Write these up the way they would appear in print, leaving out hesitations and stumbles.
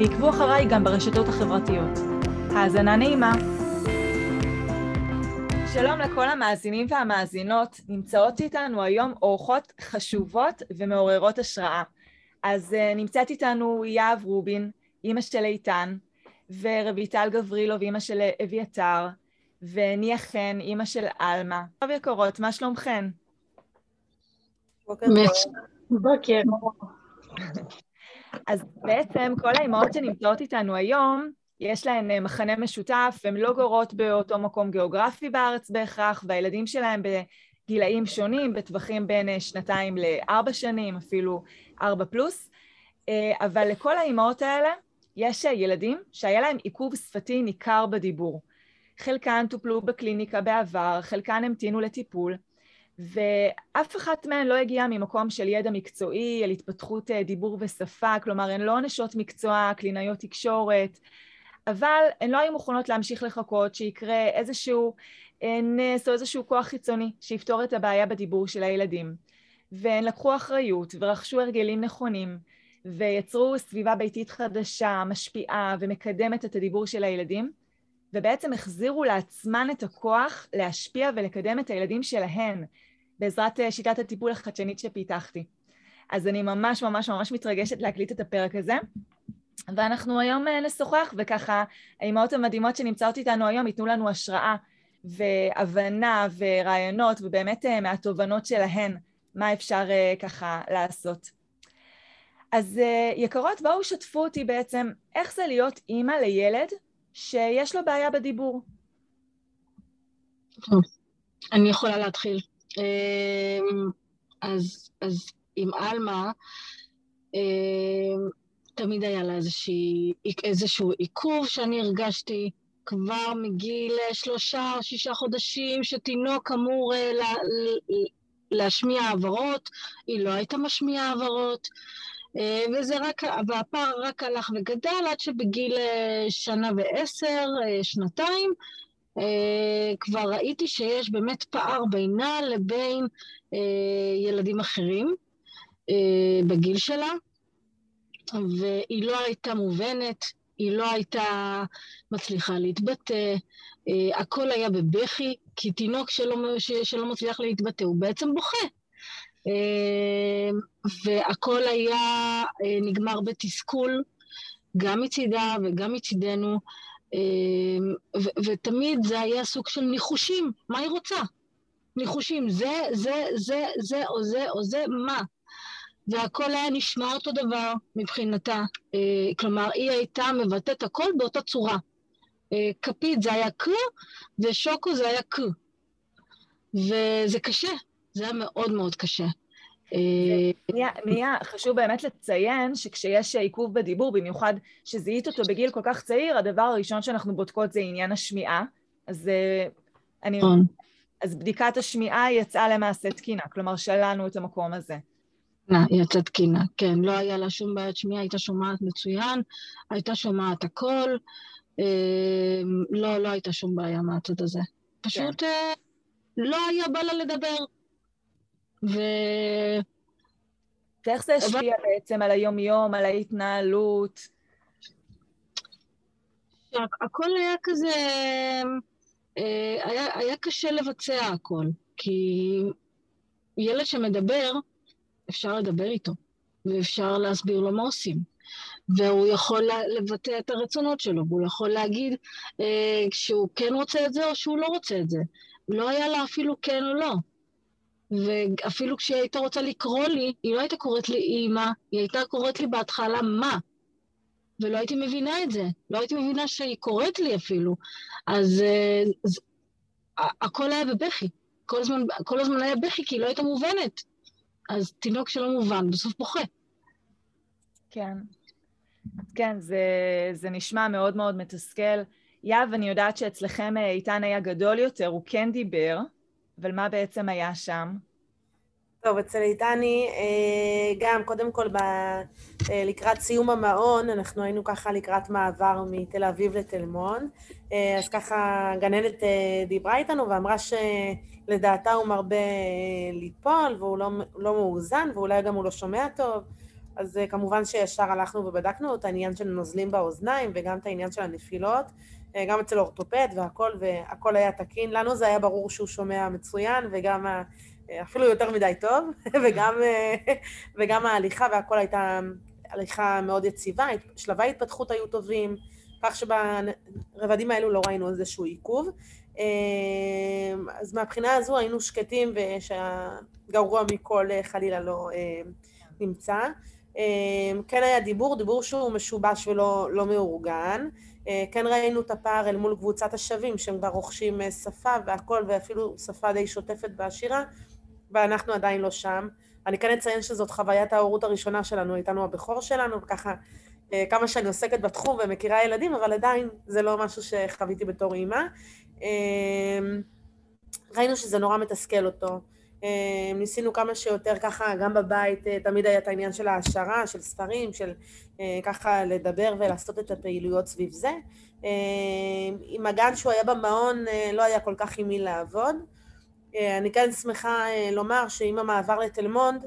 ועקבו אחריי גם ברשתות החברתיות. האזנה נעימה. שלום לכל המאזינים והמאזינות, נמצאות איתנו היום אורחות חשובות ומעוררות השראה. אז נמצאת איתנו יאב רובין, אמא של איתן, ורביטל גברילו ואמא של אביתר, וניה חן, אמא של אלמה. טוב יקורות, מה שלומכן? בוקר טוב. בוקר. אז בעצם כל האימהות שנמצאות איתנו היום, יש להן מחנה משותף, הן לא גרות באותו מקום גיאוגרפי בארץ בהכרח, והילדים שלהם בגילאים שונים, בטווחים בין 2 ל4 שנים, אפילו 4+, אבל לכל האימהות האלה יש ילדים שהיה להם עיכוב שפתי ניכר בדיבור. חלקן טופלו בקליניקה בעבר, חלקן המתינו לטיפול, ואף אחת מהן לא הגיעה ממקום של ידע מקצועי, על התפתחות דיבור ושפה, כלומר הן לא נשות מקצוע, קלינאיות תקשורת, אבל הן לא היו מוכנות להמשיך לחכות שיקרה איזשהו נס או איזשהו כוח חיצוני שיפתור את הבעיה בדיבור של הילדים. והן לקחו אחריות ורכשו הרגלים נכונים, ויצרו סביבה ביתית חדשה, משפיעה ומקדמת את הדיבור של הילדים, ובעצם החזירו לעצמן את הכוח להשפיע ולקדם את הילדים שלהן, בעזרת שיטת הטיפול החדשנית שפיתחתי. אז אני ממש ממש ממש מתרגשת להקליט את הפרק הזה, ואנחנו היום נשוחח, וככה האימהות המדהימות שנמצאות איתנו היום ייתנו לנו השראה והבנה ורעיונות, ובאמת מהתובנות שלהן, מה אפשר ככה לעשות. אז יקרות, בואו שתפו אותי בעצם, איך זה להיות אימא לילד שיש לו בעיה בדיבור? אני יכולה להתחיל. אז עם אלמה, תמיד היה לה איזשהו עיכוב שאני הרגשתי כבר מגיל 3-6 חודשים, שתינוק אמור להשמיע העברות, היא לא הייתה משמיעה העברות, והפער רק הלך וגדל, עד שבגיל 1 ו10 שנתיים, כבר ראיתי שיש באמת פער בינה לבין ילדים אחרים בגיל שלה, והיא לא הייתה מובנת, היא לא הייתה מצליחה להתבטא, הכל היה בבכי, כי תינוק שלא מצליח להתבטא הוא בעצם בוכה. והכל היה נגמר בתסכול, גם מצידה וגם מצידנו, ותמיד זה היה סוג של ניחושים, מה היא רוצה? ניחושים, זה, זה, זה, זה, או זה, או זה, מה? והכל היה נשמע אותו דבר מבחינתה, כלומר היא הייתה מבטאת הכל באותה צורה, כפית זה היה קר, ושוקו זה היה קר, וזה קשה. זה היה מאוד מאוד קשה. מיה, חשוב באמת לציין שכשיש עיכוב בדיבור, במיוחד שזיהית אותו בגיל כל כך צעיר, הדבר הראשון שאנחנו בודקות זה עניין השמיעה. אז בדיקת השמיעה יצאה למעשה תקינה, כלומר שלנו את המקום הזה. יצאה תקינה, כן. לא היה לה שום בעיית שמיעה, הייתה שומעת מצוין, הייתה שומעת הכל, לא הייתה שום בעיה מהצד הזה. פשוט לא היה בא לה לדבר. ואיך זה השפיע בעצם על היום-יום, על ההתנהלות? הכל היה כזה, היה קשה לבצע הכל, כי ילד שמדבר, אפשר לדבר איתו, ואפשר להסביר לו מה עושים, והוא יכול לבטא את הרצונות שלו, והוא יכול להגיד שהוא כן רוצה את זה או שהוא לא רוצה את זה. לא היה לה אפילו כן או לא. ואפילו כשהיא הייתה רוצה לקרוא לי, היא לא הייתה קוראת לי אימא, היא הייתה קוראת לי בהתחלה מה, ולא הייתי מבינה את זה, לא הייתי מבינה שהיא קוראת לי אפילו, אז הכל היה בבכי, כל הזמן היה בכי, כי היא לא הייתה מובנת, אז תינוק שלא מובן בסוף בוכה. כן, כן, זה נשמע מאוד מאוד מתסכל. יאב, אני יודעת שאצלכם איתן היה גדול יותר, הוא כן דיבר, אבל מה בעצם היה שם? טוב, אצל איתני, גם קודם כל לקראת סיום המעון, אנחנו היינו ככה לקראת מעבר מתל אביב לתל מונד, אז ככה גננת דיברה איתנו ואמרה שלדעתה הוא מרבה ליפול, והוא לא מאוזן, ואולי גם הוא לא שומע טוב, אז כמובן שישר הלכנו ובדקנו את העניין של נוזלים באוזניים, וגם את העניין של הנפילות, גם אצל אורתופד והכל היה תקין. לנו זה היה ברור שהוא שומע מצוין, וגם אפילו יותר מדי טוב, וגם ההליכה, והכל הייתה הליכה מאוד יציבה, שלבי ההתפתחות היו טובים, כך שברבדים האלו לא ראינו איזשהו עיכוב. אז מהבחינה הזו היינו שקטים, ושהגרוע מכל חלילה לא נמצא. כן היה דיבור שהוא משובש ולא מאורגן, כן ראינו את הפער אל מול קבוצת השווים, שהם כבר רוכשים שפה והכל, ואפילו שפה די שוטפת ועשירה, ואנחנו עדיין לא שם. אני כן אציין שזאת חוויית ההורות הראשונה שלנו, איתנו הבכור שלנו, וככה כמה שאני עוסקת בתחום ומכירה ילדים, אבל עדיין זה לא משהו שחוויתי בתור אימא. ראינו שזה נורא מתסכל אותו. ניסינו כמה שיותר ככה, גם בבית תמיד היה את העניין של ההשערה, של ספרים, של ככה לדבר ולעשות את הפעילויות סביב זה. עם הגן שהוא היה במעון לא היה כל כך עם מי לעבוד. אני כן שמחה לומר שעם המעבר לתל מונד,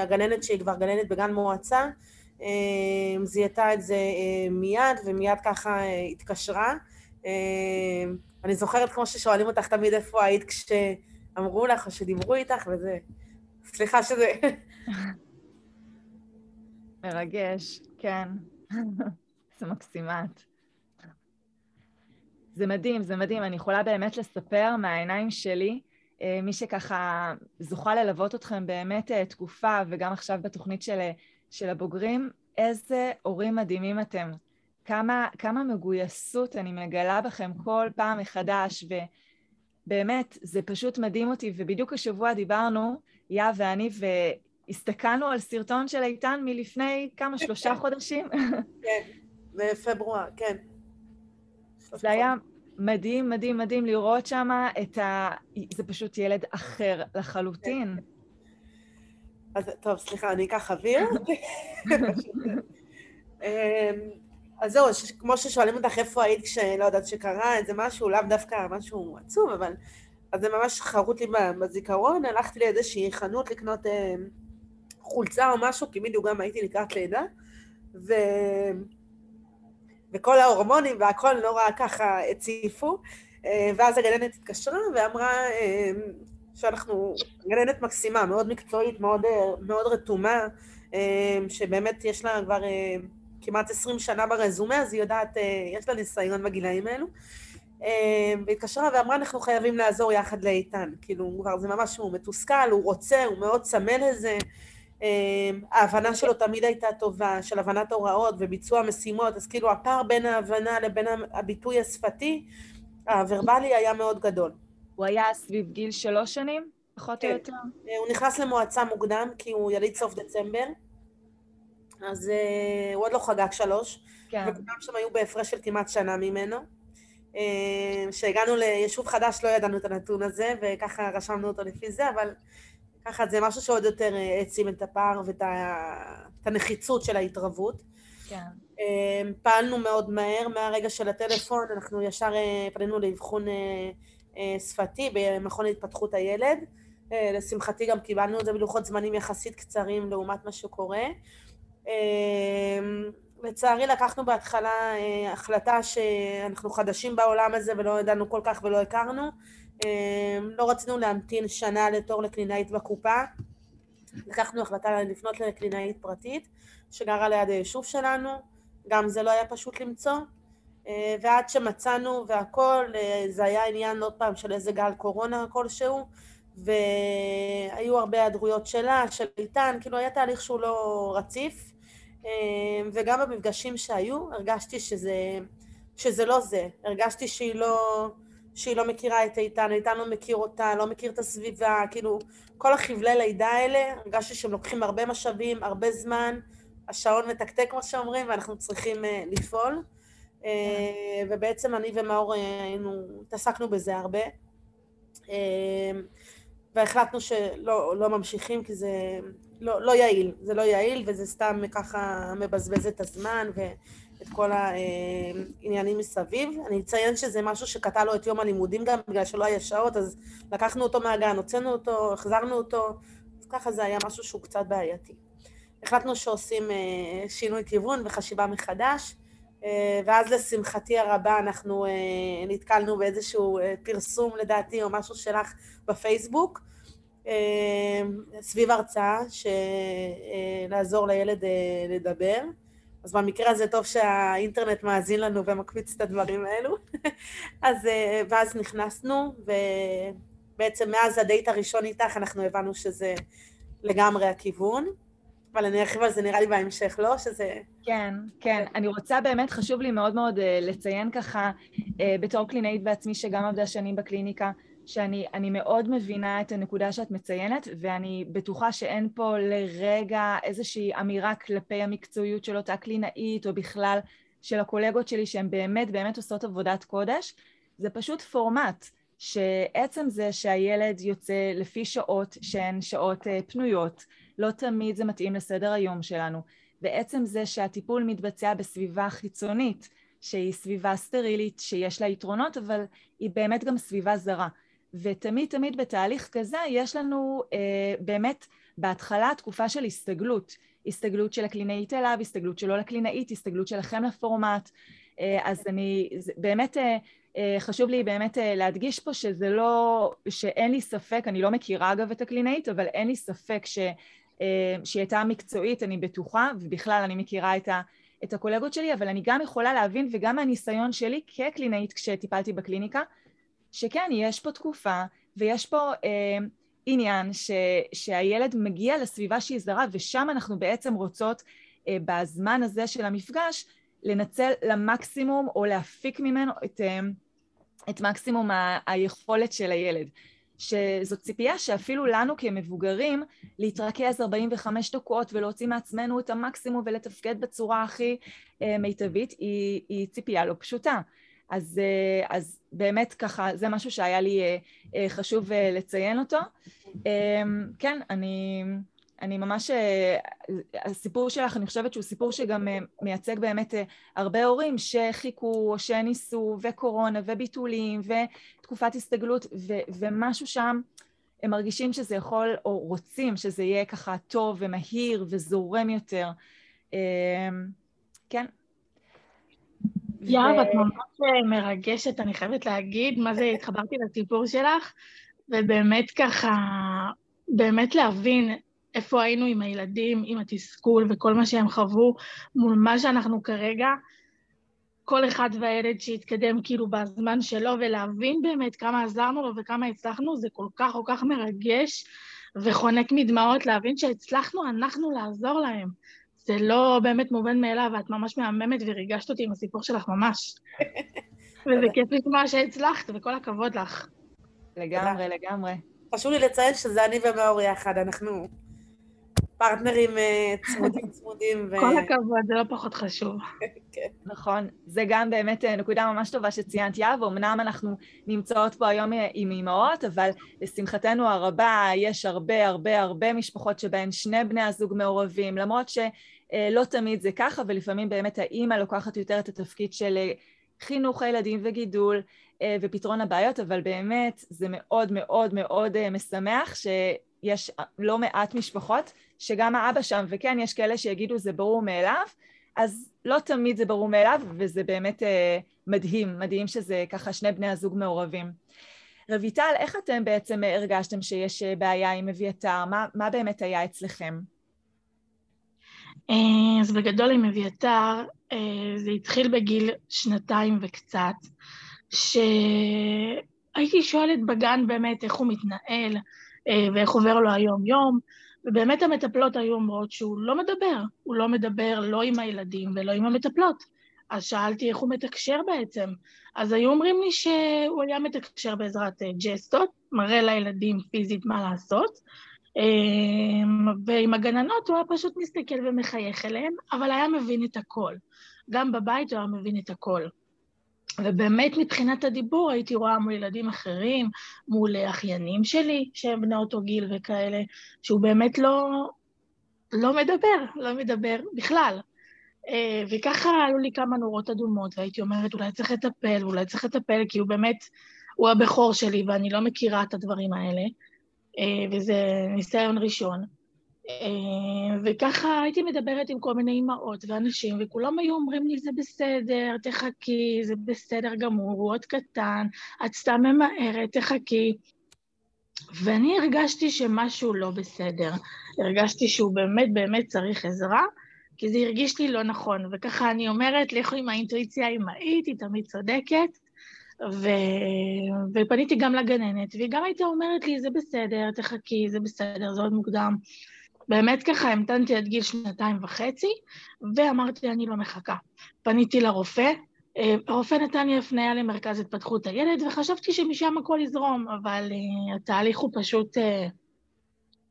הגננת שהיא כבר גננת בגן מועצה, זיהתה את זה מיד ומיד ככה התקשרה. אני זוכרת כמו ששואלים אותך תמיד איפה היית אמרו לך, שדיברו איתך, וזה... סליחה שזה... מרגש, כן. זה מקסימת. זה מדהים, זה מדהים. אני יכולה באמת לספר מהעיניים שלי, מי שככה זוכה ללוות אתכם באמת תקופה, וגם עכשיו בתוכנית של הבוגרים, איזה הורים מדהימים אתם. כמה מגויסות אני מגלה בכם כל פעם מחדש, באמת, זה פשוט מדהים אותי, ובדיוק השבוע דיברנו, יאה ואני, והסתכלנו על סרטון של איתן מלפני כמה, 3 חודשים? כן, בפברואר, כן. זה היה מדהים, מדהים, מדהים לראות שם זה פשוט ילד אחר לחלוטין. אז טוב, סליחה, אני אקח אוויר. אז זהו, כמו ששואלים אותך איפה היית כשלא יודעת שקרה, זה משהו, לאו דווקא משהו עצוב, אבל אז זה ממש חרוט לי בזיכרון, הלכתי לאיזושהי חנות לקנות חולצה או משהו, כי מידיוק גם הייתי לקראת לידה, וכל ההורמונים והכל נורא ככה הציפו, ואז הגננת התקשרה ואמרה שאנחנו, גננת מקסימה, מאוד מקצועית, מאוד רתומה, שבאמת יש לה כבר... כמעט 20 שנה ברזומה, אז היא יודעת, יש לה ניסיון בגילאים האלו. והתקשרה ואמרה, אנחנו חייבים לעזור יחד לאיתן. כאילו, זה ממש, הוא מתוסכל, הוא רוצה, הוא מאוד צמא לזה. ההבנה שלו תמיד הייתה טובה, של הבנת הוראות וביצוע משימות, אז כאילו, הפער בין ההבנה לבין הביטוי השפתי, הוורבלי היה מאוד גדול. הוא היה סביב גיל 3 שנים, פחות או יותר? הוא נכנס למועצה מוקדם, כי הוא יליד סוף דצמבר. אז הוא עוד לא חגג 3, וכולם שם היו בהפרש של כמעט שנה ממנו. כשהגענו ליישוב חדש לא ידענו את הנתון הזה, וככה רשמנו אותו לפי זה, אבל ככה זה משהו שעוד יותר העצים את הפער ואת הנחיצות של ההתרבות. פעלנו מאוד מהר, מהרגע של הטלפון, אנחנו ישר פנינו לאבחון שפתי במכון להתפתחות הילד. לשמחתי גם קיבלנו את זה בלוחות זמנים יחסית קצרים לעומת מה שקורה. לצערי לקחנו בהתחלה החלטה שאנחנו חדשים בעולם הזה ולא ידענו כל כך ולא הכרנו, לא רצינו להמתין שנה לתור לקלינאית בקופה, לקחנו החלטה לפנות לקלינאית פרטית שגרה ליד היישוב שלנו, גם זה לא היה פשוט למצוא, ועד שמצאנו והכל, זה היה עניין עוד פעם של איזה גל קורונה כלשהו, והיו הרבה היעדרויות שלה, של איתן, כאילו היה תהליך שהוא לא רציף, וגם במפגשים שהיו, הרגשתי שזה לא זה. הרגשתי שהיא לא מכירה את איתן, איתן לא מכיר אותה, לא מכיר את הסביבה, כאילו, כל החבלי לידה האלה, הרגשתי שהם לוקחים הרבה משאבים, הרבה זמן, השעון מתקתק, כמו שאומרים, ואנחנו צריכים לפעול. ובעצם אני ומאור התעסקנו בזה הרבה. והחלטנו שלא ממשיכים, כי זה לא יעיל. זה לא יעיל, וזה סתם ככה מבזבז את הזמן ואת כל העניינים מסביב. אני אציין שזה משהו שקטע לו את יום הלימודים גם, בגלל שלא היה שעות, אז לקחנו אותו מהגן, הוצאנו אותו, החזרנו אותו, וככה זה היה משהו שהוא קצת בעייתי. החלטנו שעושים שינוי כיוון וחשיבה מחדש, ואז לשמחתי הרבה אנחנו נתקלנו באיזשהו פרסום לדעתי או משהו שלך בפייסבוק, סביב הרצאה שלעזור לילד לדבר. אז במקרה הזה טוב שהאינטרנט מאזין לנו ומקפיץ את הדברים האלו. ואז נכנסנו, ובעצם מאז הדייט הראשון איתך אנחנו הבנו שזה לגמרי הכיוון. אבל אני ארחיב על זה נראה לי בהמשך, לא? שזה... כן, כן. אני רוצה באמת, חשוב לי מאוד מאוד לציין ככה, בתור קלינאית בעצמי שגם עבדה שנים בקליניקה, שאני מאוד מבינה את הנקודה שאת מציינת, ואני בטוחה שאין פה לרגע איזושהי אמירה כלפי המקצועיות של אותה קלינאית, או בכלל של הקולגות שלי, שהן באמת באמת עושות עבודת קודש. זה פשוט פורמט, שעצם זה שהילד יוצא לפי שעות שהן שעות פנויות, לא תמיד זה מתאים לסדר היום שלנו. בעצם זה שהטיפול מתבצע בסביבה חיצונית, שהיא סביבה סטרילית, שיש לה יתרונות, אבל היא באמת גם סביבה זרה. ותמיד תמיד בתהליך כזה יש לנו באמת בהתחלה תקופה של הסתגלות. הסתגלות של הקלינאית אליו, הסתגלות שלא לקלינאית, הסתגלות שלכם לפורמט. אז אני באמת... חשוב לי באמת להדגיש פה שזה לא, שאין לי ספק, אני לא מכירה אגב את הקלינאית, אבל אין לי ספק שהיא הייתה מקצועית, אני בטוחה, ובכלל אני מכירה את הקולגות שלי, אבל אני גם יכולה להבין, וגם מהניסיון שלי כקלינאית כשטיפלתי בקליניקה, שכן, יש פה תקופה, ויש פה עניין שהילד מגיע לסביבה שהיא זרה, ושם אנחנו בעצם רוצות בזמן הזה של המפגש, לנצל למקסימום או להפיק ממנו את מקסימום היכולת של הילד. שזו ציפייה שאפילו לנו כמבוגרים להתרכז 45 דקות ולהוציא מעצמנו את המקסימום ולתפקד בצורה הכי מיטבית, היא ציפייה לא פשוטה. אז באמת ככה, זה משהו שהיה לי חשוב לציין אותו. כן, אני ממש, הסיפור שלך, אני חושבת שהוא סיפור שגם מייצג באמת הרבה הורים שחיכו, שניסו, וקורונה, וביטולים, ותקופת הסתגלות, ומשהו שם, הם מרגישים שזה יכול, או רוצים שזה יהיה ככה טוב ומהיר וזורם יותר. כן. יאב, את ממש מרגשת, אני חייבת להגיד, מה זה, התחברתי לסיפור שלך, ובאמת ככה, באמת להבין, איפה היינו עם הילדים, עם התסכול וכל מה שהם חוו, מול מה שאנחנו כרגע, כל אחד והילד שהתקדם כאילו בזמן שלו, ולהבין באמת כמה עזרנו לו וכמה הצלחנו, זה כל כך כל כך מרגש וחונק מדמעות, להבין שהצלחנו אנחנו לעזור להם. זה לא באמת מובן מאליו, ואת ממש מהממת וריגשת אותי עם הסיפור שלך ממש. וזה כיף לשמוע שהצלחת, וכל הכבוד לך. לגמרי, לגמרי. חשוב לי לציין שזה אני ומאור יחד, אנחנו... פרטנרים צמודים. כל הכבוד, זה לא פחות חשוב. נכון, זה גם באמת נקודה ממש טובה שציינת יאב, ואומנם אנחנו נמצאות פה היום עם אימהות, אבל לשמחתנו הרבה יש הרבה הרבה הרבה משפחות שבהן שני בני הזוג מעורבים, למרות שלא תמיד זה ככה, ולפעמים באמת האימא לוקחת יותר את התפקיד של חינוך הילדים וגידול, ופתרון הבעיות, אבל באמת זה מאוד מאוד מאוד משמח ש... יש לא מעט משפחות שגם האבא שם, וכן, יש כאלה שיגידו זה ברור מאליו, אז לא תמיד זה ברור מאליו, וזה באמת מדהים, מדהים שזה ככה שני בני הזוג מעורבים. רביטל, איך אתם בעצם הרגשתם שיש בעיה עם אביתר? מה באמת היה אצלכם? אז בגדול עם אביתר, זה התחיל בגיל 2 וקצת, שהייתי שואלת בגן באמת איך הוא מתנהל, ואיך עובר לו היום-יום, ובאמת המטפלות היו אומרות שהוא לא מדבר, הוא לא מדבר לא עם הילדים ולא עם המטפלות. אז שאלתי איך הוא מתקשר בעצם, אז היו אומרים לי שהוא היה מתקשר בעזרת ג'סטות, מראה לילדים פיזית מה לעשות, ועם הגננות הוא היה פשוט מסתכל ומחייך אליהם, אבל היה מבין את הכל. גם בבית הוא היה מבין את הכל. ובאמת מבחינת הדיבור הייתי רואה מול ילדים אחרים, מול אחיינים שלי, שהם בני אותו גיל וכאלה, שהוא באמת לא מדבר בכלל. וככה עלו לי כמה נורות אדומות, והייתי אומרת, אולי צריך לטפל, כי הוא באמת, הוא הבכור שלי, ואני לא מכירה את הדברים האלה, וזה ניסיון ראשון. וככה הייתי מדברת עם כל מיני אמאות ואנשים, וכולם היו אומרים לי, זה בסדר, תחכי, זה בסדר גמור, הוא עוד קטן, את סתם ממהרת, תחכי. ואני הרגשתי שמשהו לא בסדר, הרגשתי שהוא באמת צריך עזרה, כי זה הרגיש לי לא נכון, וככה אני אומרת, לכו עם האינטואיציה האימהית, היא תמיד צודקת, ופניתי גם לגננת, והיא גם הייתה אומרת לי, זה בסדר, תחכי, זה בסדר, זה עוד מוקדם. באמת ככה, המתנתי עד גיל 2.5, ואמרתי, אני לא מחכה. פניתי לרופא, הרופא נתן לי הפניה למרכז התפתחות הילד, וחשבתי שמשם הכל יזרום, אבל התהליך הוא פשוט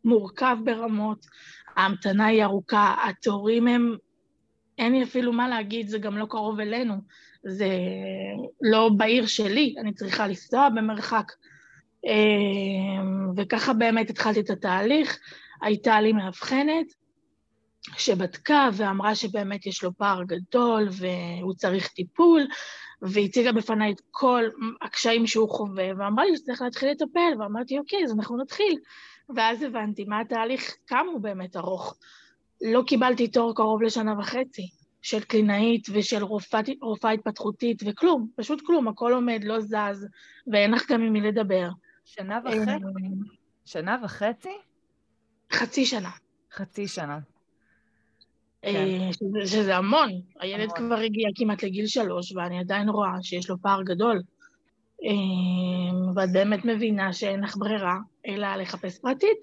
מורכב ברמות, ההמתנה היא ארוכה, התורים הם, אין לי אפילו מה להגיד, זה גם לא קרוב אלינו, זה לא בעיר שלי, אני צריכה לנסוע במרחק, וככה באמת התחלתי את התהליך, הייתה לי מאבחנת שבדקה ואמרה שבאמת יש לו פער גדול והוא צריך טיפול, והציגה בפניי את כל הקשיים שהוא חווה, ואמרה לי שצריך להתחיל לטפל, ואמרתי אוקיי, אז אנחנו נתחיל. ואז הבנתי מה התהליך, כמה הוא באמת ארוך. לא קיבלתי תור קרוב ל1.5 של קלינאית ושל רופאה התפתחותית וכלום, פשוט כלום, הכל עומד, לא זז, ואין לך גם עם מי לדבר. 1.5? 1.5? חצי שנה. שזה המון. הילד כבר הגיע כמעט לגיל 3, ואני עדיין רואה שיש לו פער גדול. ואת באמת מבינה שאין לך ברירה, אלא לחפש פרטית.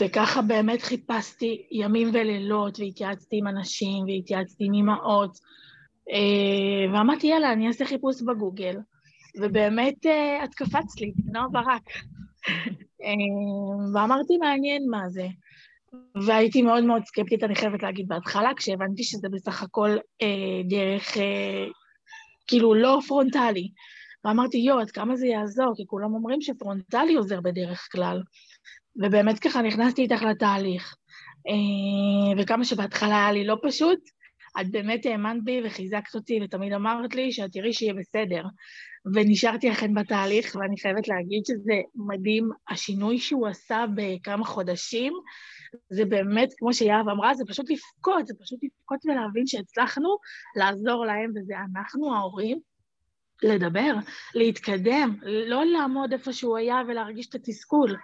וככה באמת חיפשתי ימים ולילות, והתייעצתי עם אנשים, והתייעצתי עם אמאות, ואמרתי, יאללה, אני אעשה חיפוש בגוגל. ובאמת, את קפצת לי, נועה ברק. ואמרתי מעניין מה זה, והייתי מאוד מאוד סקפטית, אני חייבת להגיד בהתחלה, כשהבנתי שזה בסך הכל דרך, כאילו לא פרונטלי, ואמרתי יו, עד כמה זה יעזור, כי כולם אומרים שפרונטלי עוזר בדרך כלל, ובאמת ככה נכנסתי איתך לתהליך, וכמה שבהתחלה היה לי לא פשוט, את באמת האמנת בי וחיזקת אותי, ותמיד אמרת לי שאת תראי שיהיה בסדר, ונשארתי אכן בתהליך, ואני חייבת להגיד שזה מדהים, השינוי שהוא עשה בכמה חודשים, זה באמת, כמו שיאב אמרה, זה פשוט לפקוד ולהבין שהצלחנו לעזור להם, וזה אנחנו ההורים, לדבר, להתקדם, לא לעמוד איפה שהוא היה ולהרגיש את התסכול,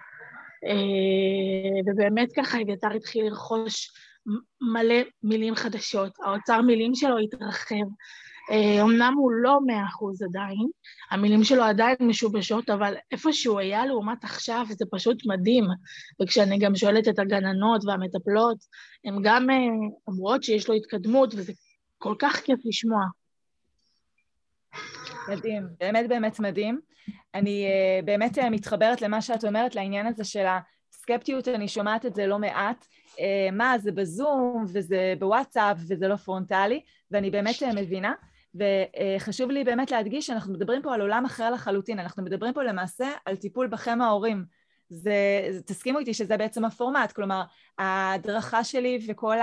ובאמת ככה אביתר התחיל לרכוש מלא מילים חדשות, האוצר מילים שלו התרחב, אמנם הוא לא 100% עדיין, המילים שלו עדיין משובשות, אבל איפשהו היה לעומת עכשיו, זה פשוט מדהים, וכשאני גם שואלת את הגננות והמטפלות, הן גם אומרות שיש לו התקדמות, וזה כל כך כיף לשמוע. מדהים, באמת מדהים. אני באמת מתחברת למה שאת אומרת, לעניין הזה של הסקפטיות, אני שומעת את זה לא מעט, מה, זה בזום, וזה בוואטסאפ, וזה לא פרונטלי, ואני באמת מבינה, וחשוב לי באמת להדגיש שאנחנו מדברים פה על עולם אחר לחלוטין, אנחנו מדברים פה למעשה על טיפול בכם ההורים, תסכימו איתי שזה בעצם הפורמט, כלומר, ההדרכה שלי וכל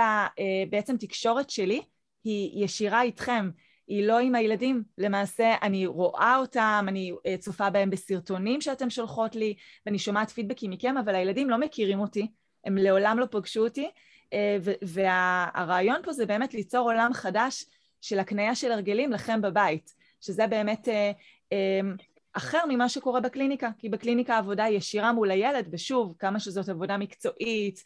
בעצם תקשורת שלי, היא ישירה איתכם, היא לא עם הילדים, למעשה אני רואה אותם, אני צופה בהם בסרטונים שאתם שולחות לי, ואני שומעת פידבקים מכם, אבל הילדים לא מכירים אותי, הם לעולם לא פגשו אותי, והרעיון פה זה באמת ליצור עולם חדש של הקנייה של הרגלים לכם בבית, שזה באמת אחר ממה שקורה בקליניקה, כי בקליניקה העבודה ישירה מול הילד, ושוב, כמה שזאת עבודה מקצועית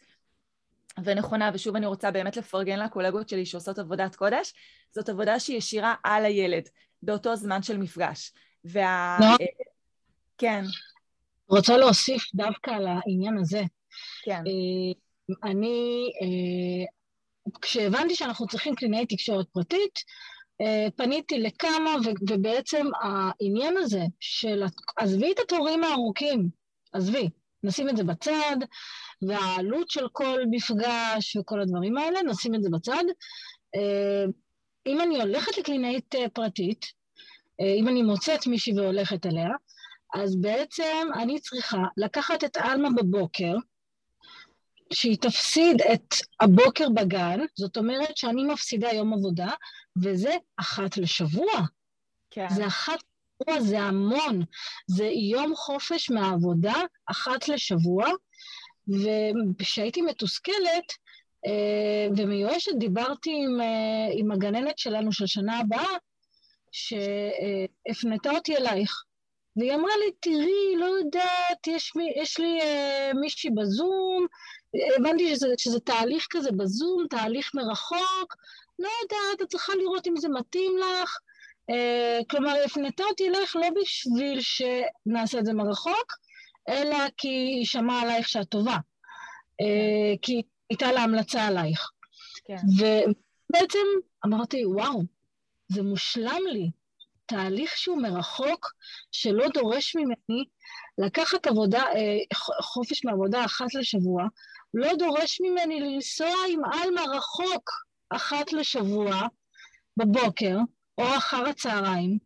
ונכונה, ושוב אני רוצה באמת לפרגן לקולגות שלי שעושות עבודת קודש, זאת עבודה שהיא ישירה על הילד, באותו זמן של מפגש. כן. רוצה להוסיף דווקא על העניין הזה. כן. אני, כשהבנתי שאנחנו צריכים קלינאי תקשורת פרטית, פניתי לכמה, ובעצם העניין הזה של, עזבי את התורים הארוכים, נשים את זה בצד, והעלות של כל מפגש וכל הדברים האלה, נשים את זה בצד. אם אני הולכת לקלינאית פרטית, אם אני מוצאת מישהי והולכת אליה, אז בעצם אני צריכה לקחת את אלמה בבוקר, שהיא תפסיד את הבוקר בגן, זאת אומרת שאני מפסידה יום עבודה, וזה אחת לשבוע. כן. זה אחת לשבוע, זה המון. זה יום חופש מהעבודה, אחת לשבוע, וכשהייתי מתוסכלת ומיואשת, דיברתי עם הגננת שלנו של שנה הבאה, שהפנתה אותי אלייך. והיא אמרה לי, תראי, לא יודעת, יש לי מישהי בזום, הבנתי שזה תהליך כזה בזום, תהליך מרחוק, לא יודעת, את צריכה לראות אם זה מתאים לך, כלומר, הפנתה אותי אלייך לא בשביל שנעשה את זה מרחוק, אלא כי היא שמעה עלייך שאת טובה, כי הייתה לה המלצה עלייך. כן. ובעצם אמרתי, וואו, זה מושלם לי, תהליך שהוא מרחוק, שלא דורש ממני, לקחת עבודה, חופש מעבודה אחת לשבוע, לא דורש ממני לנסוע עם אלמה רחוק אחת לשבוע, בבוקר, או אחר הצהריים,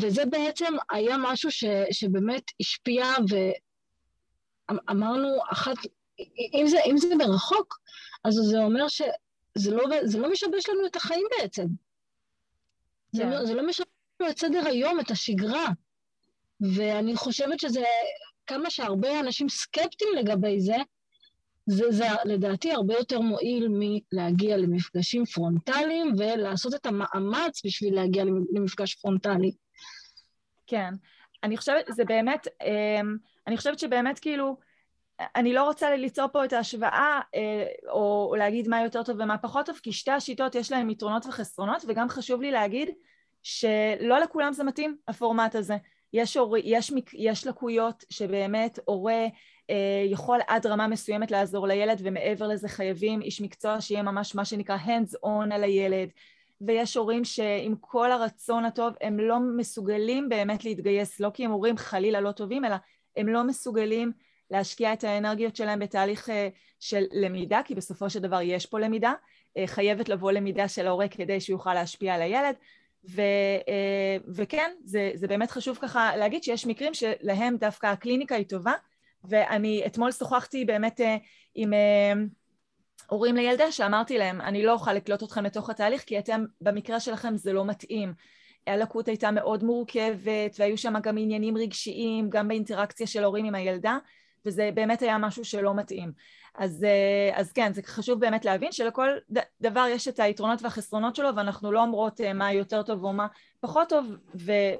וזה בעצם היה משהו שבאמת השפיע, ואמרנו, אם זה מרחוק, אז זה אומר שזה לא משבש לנו את החיים בעצם. זה לא משנה את סדר היום, את השגרה, ואני חושבת שזה, כמה שהרבה אנשים סקפטיים לגבי זה, זה לדעתי הרבה יותר מועיל מלהגיע למפגשים פרונטליים, ולעשות את המאמץ בשביל להגיע למפגש פרונטלי. כן, אני חושבת, זה באמת, אני חושבת שבאמת כאילו, אני לא רוצה ליצור פה את ההשוואה, או להגיד מה יותר טוב ומה פחות טוב, כי שתי השיטות יש להן יתרונות וחסרונות, וגם חשוב לי להגיד שלא לכולם זה מתאים, הפורמט הזה. יש לקויות שבאמת הורה יכול עד רמה מסוימת לעזור לילד, ומעבר לזה חייבים איש מקצוע שיהיה ממש מה שנקרא hands on על הילד, ויש הורים שעם כל הרצון הטוב הם לא מסוגלים באמת להתגייס, לא כי הם הורים חלילה לא טובים, אלא הם לא מסוגלים להשקיע את האנרגיות שלהם בתהליך של למידה, כי בסופו של דבר יש פה למידה, חייבת לבוא למידה של ההורה כדי שיוכל להשפיע על הילד, וכן, זה באמת חשוב ככה להגיד שיש מקרים שלהם דווקא הקליניקה היא טובה, ואני אתמול שוחחתי באמת עם הורים לילדה שאמרתי להם, אני לא אוכל לקלוט אתכם לתוך התהליך, כי אתם, במקרה שלכם זה לא מתאים. הלקות הייתה מאוד מורכבת, והיו שם גם עניינים רגשיים, גם באינטראקציה של הורים עם הילדה, וזה באמת היה משהו שלא מתאים. אז כן, זה חשוב באמת להבין שלכל דבר יש את היתרונות והחסרונות שלו, ואנחנו לא אומרות מה יותר טוב או מה פחות טוב,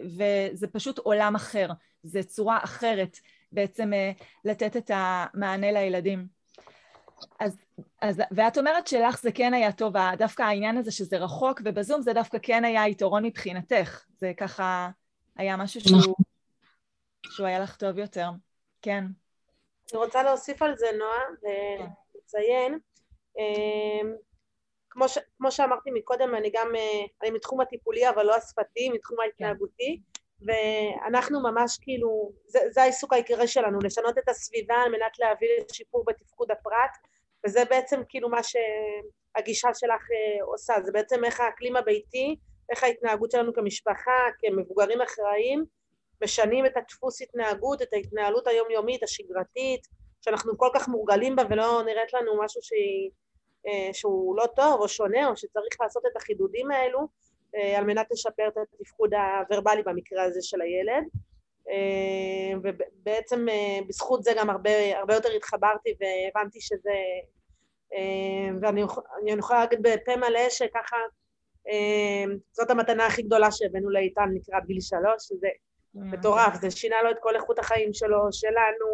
וזה פשוט עולם אחר. זה צורה אחרת בעצם לתת את המענה לילדים. אז ואת אומרת שלך זה כן היה טוב, דווקא העניין הזה שזה רחוק ובזום, זה דווקא כן היה יתרון מבחינתך. זה ככה היה משהו שהוא היה לך טוב יותר. כן. אני רוצה להוסיף על זה, נועה, ולציין. כמו שאמרתי מקודם, אני מתחום הטיפולי, אבל לא השפתי, מתחום ההתנהגותי, ואנחנו ממש כאילו, זה העיסוק העיקרי שלנו, לשנות את הסביבה על מנת להביא לשיפור בתפקוד הפרט, וזה בעצם כאילו מה שהגישה שלך עושה, זה בעצם איך האקלים הביתי, איך ההתנהגות שלנו כמשפחה, כמבוגרים אחראים, משנים את הדפוס התנהגות, את ההתנהלות היומיומית, השגרתית, שאנחנו כל כך מורגלים בה ולא נראית לנו משהו שהוא לא טוב או שונה, או שצריך לעשות את החידודים האלו, על מנת לשפר את התפקוד הוורבלי במקרה הזה של הילד. ובעצם בזכות זה גם הרבה יותר התחברתי והבנתי שזה, ואני יכולה להגיד בפה מלא שככה, זאת המתנה הכי גדולה שהבאנו לאיתן לקראת גיל 3, שזה מטורף, זה שינה לו את כל איכות החיים שלו, שלנו,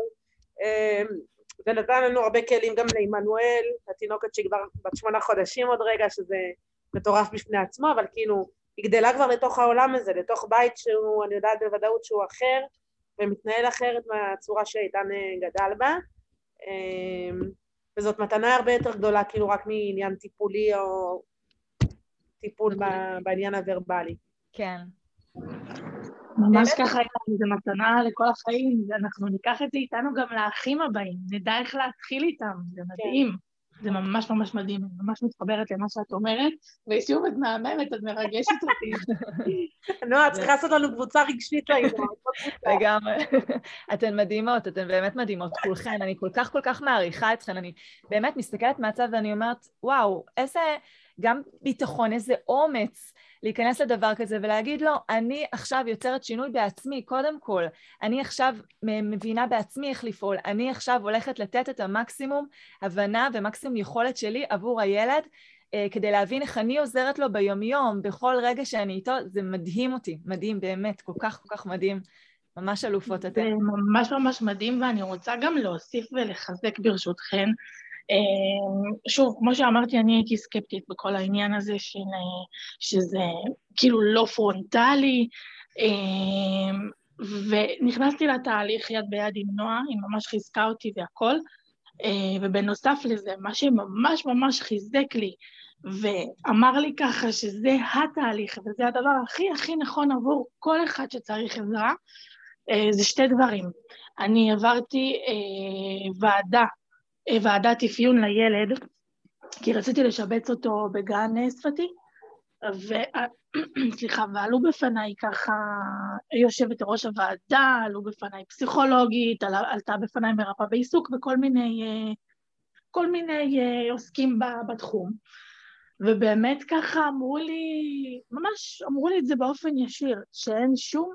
זה נתן לנו הרבה כלים גם לאימנואל, התינוקת שהיא כבר בת 8 חודשים עוד רגע, שזה מטורף בפני עצמו, אבל כאילו היא גדלה כבר לתוך העולם הזה, לתוך בית שהוא, אני יודעת בוודאות שהוא אחר, ומתנהל אחרת מהצורה שאיתן גדל בה, וזאת מתנה הרבה יותר גדולה, כאילו רק מעניין טיפולי או טיפול בעניין הוורבלי. כן. ממש ככה, זה מתנה לכל החיים, אנחנו ניקח את זה איתנו גם לאחים הבאים, נדע איך להתחיל איתם, זה מדהים, זה ממש ממש מדהים, אני ממש מתחברת למה שאת אומרת, וסיום את מהממת, את מרגשת אותי. נועה, את צריכה לעשות לנו קבוצה רגשית לאימון. לגמרי, אתן מדהימות, אתן באמת מדהימות, כולכן, אני כל כך מעריכה אתכן, אני באמת מסתכלת מהצד ואני אומרת, וואו, איזה... גם ביטחון, איזה אומץ להיכנס לדבר כזה ולהגיד לו, אני עכשיו יוצרת שינוי בעצמי, קודם כל, אני עכשיו מבינה בעצמי איך לפעול, אני עכשיו הולכת לתת את המקסימום הבנה ומקסימום יכולת שלי עבור הילד, כדי להבין איך אני עוזרת לו ביומיום, בכל רגע שאני איתו, זה מדהים אותי, מדהים באמת, כל כך מדהים, ממש אלופות אתם. זה ממש ממש מדהים, ואני רוצה גם להוסיף ולחזק ברשותכן, שוב, כמו שאמרתי, אני הייתי סקפטית בכל העניין הזה שזה כאילו לא פרונטלי, ונכנסתי לתהליך יד ביד עם נועה, היא ממש חיזקה אותי והכל, ובנוסף לזה, מה שממש ממש חיזק לי, ואמר לי ככה שזה התהליך, וזה הדבר הכי נכון עבור כל אחד שצריך עזרה, זה שתי דברים. אני עברתי ועדת אפיון לילד, כי רציתי לשבץ אותו בגן שפתי, ועלו בפניי ככה, יושבת ראש הוועדה, עלו בפניי פסיכולוגית, עלתה בפניי מרפאה בעיסוק, וכל מיני עוסקים בתחום. ובאמת ככה אמרו לי, ממש אמרו לי את זה באופן ישיר, שאין שום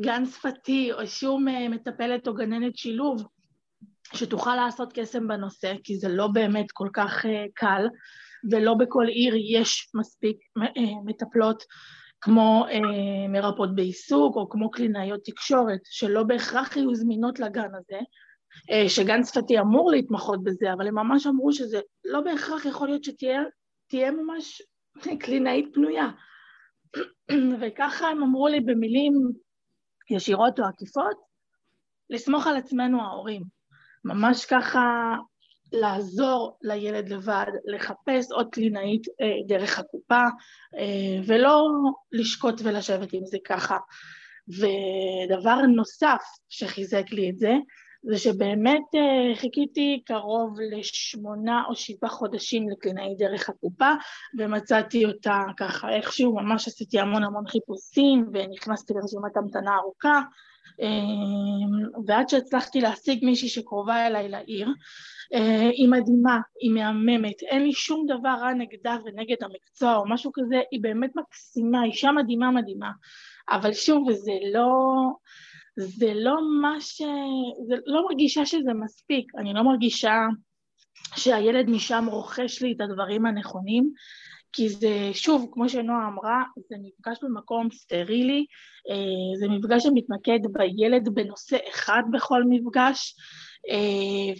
גן שפתי, או שום מטפלת או גננת שילוב, שתוכל לעשות קסם בנושא, כי זה לא באמת כל כך קל, ולא בכל עיר יש מספיק מטפלות כמו מרפאות בעיסוק, או כמו קלינאיות תקשורת, שלא בהכרח יהיו זמינות לגן הזה, שגן שפתי אמור להתמחות בזה, אבל הם ממש אמרו שזה לא בהכרח יכול להיות שתהיה ממש קלינאית פנויה. וככה הם אמרו לי במילים ישירות או עקיפות, לסמוך על עצמנו ההורים. ממש ככה לעזור לילד לבד, לחפש עוד קלינאית דרך הקופה, ולא לשקוט ולשבת עם זה ככה. ודבר נוסף שחיזק לי את זה, זה שבאמת חיכיתי קרוב ל8 או 7 חודשים לקלינאית דרך הקופה, ומצאתי אותה ככה איכשהו, ממש עשיתי המון חיפושים, ונכנסתי לרשימת המתנה ארוכה, ועד שהצלחתי להשיג מישהי שקרובה אליי לעיר, היא מדהימה, היא מהממת, אין לי שום דבר רע נגדה ונגד המקצוע או משהו כזה, היא באמת מקסימה, אישה מדהימה, אבל שוב, זה לא מרגישה שזה מספיק, אני לא מרגישה שהילד משם רוכש לי את הדברים הנכונים, כי זה, שוב, כמו שנועה אמרה, זה מפגש במקום סטרילי, זה מפגש שמתמקד בילד בנושא אחד בכל מפגש,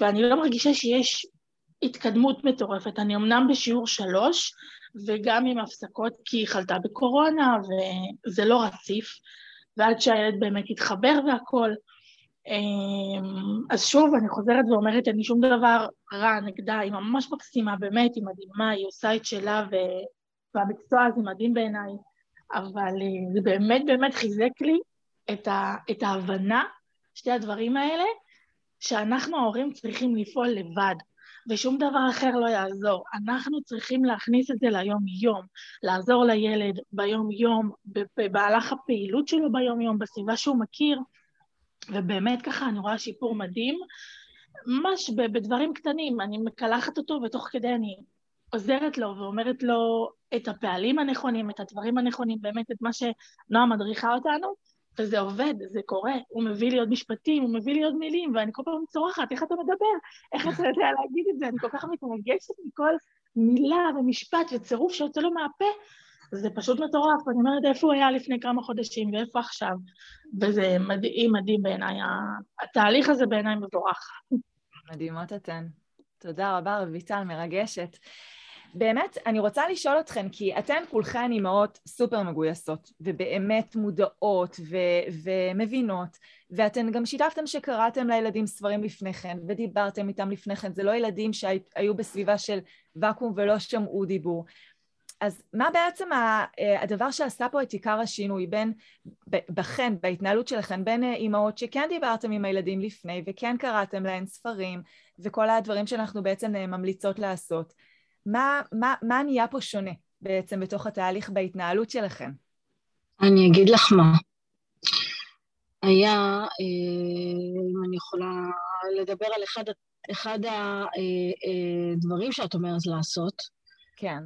ואני לא מרגישה שיש התקדמות מטורפת. אני אמנם בשיעור 3, וגם עם הפסקות כי היא חלתה בקורונה, וזה לא רציף, ועד שהילד באמת התחבר והכל. אז שוב, אני חוזרת ואומרת, אין לי שום דבר רע נגדה, היא ממש מקסימה, באמת, היא מדהימה, היא עושה את שלה, והמקצוע הזה מדהים בעיניי, אבל זה באמת חיזק לי את ההבנה, שתי הדברים האלה, שאנחנו ההורים צריכים לפעול לבד, ושום דבר אחר לא יעזור. אנחנו צריכים להכניס את זה ליום-יום, לעזור לילד ביום-יום, בהלך הפעילות שלו ביום-יום, בסביבה שהוא מכיר, ובאמת ככה אני רואה שיפור מדהים, ממש בדברים קטנים, אני מקלחת אותו ותוך כדי אני עוזרת לו ואומרת לו את הפעלים הנכונים, את הדברים הנכונים, באמת את מה שנועה מדריכה אותנו, וזה עובד, זה קורה, הוא מביא לי עוד משפטים, הוא מביא לי עוד מילים, ואני כל פעם צורחת, איך אתה מדבר, איך אתה יודע להגיד את זה, אני כל כך מתרגשת מכל מילה ומשפט וצירוף שיוצא לו מהפה, זה פשוט מטורף, אני אומרת איפה הוא היה לפני כמה חודשים ואיפה עכשיו, וזה מדהים בעיניי, התהליך הזה בעיניי מבורך. מדהימות אתן, תודה רבה רביטל, מרגשת. באמת, אני רוצה לשאול אתכן, כי אתן כולכן אימהות סופר מגויסות, ובאמת מודעות ומבינות, ואתן גם שיתפתם שקראתם לילדים ספרים לפני כן, ודיברתם איתם לפני כן, זה לא ילדים שהיו בסביבה של וקום ולא שמעו דיבור, אז מה בעצם הדבר שעשה פה את עיקר השינוי בכן, בהתנהלות שלכן, בין אימהות שכן דיברתם עם הילדים לפני, וכן קראתם להן ספרים, וכל הדברים שאנחנו בעצם ממליצות לעשות. מה נהיה פה שונה בעצם בתוך התהליך בהתנהלות שלכן? אני אגיד לך מה. היה, אני יכולה לדבר על אחד הדברים שאת אומרת לעשות. כן.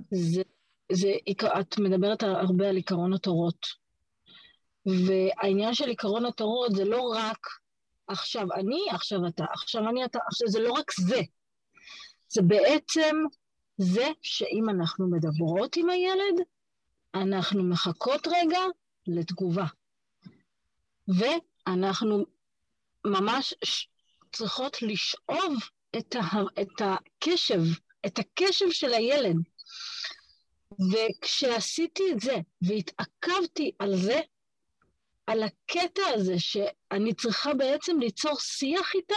זה, את מדברת הרבה על עיקרון התורות. והעניין של עיקרון התורות זה לא רק עכשיו אני, עכשיו אתה, עכשיו אני, אתה, עכשיו זה לא רק זה. זה בעצם זה שאם אנחנו מדברות עם הילד, אנחנו מחכות רגע לתגובה. ואנחנו ממש צריכות לשאוב את הקשב, את הקשב של הילד. וכשעשיתי את זה והתעכבתי על זה, על הקטע הזה שאני צריכה בעצם ליצור שיח איתה,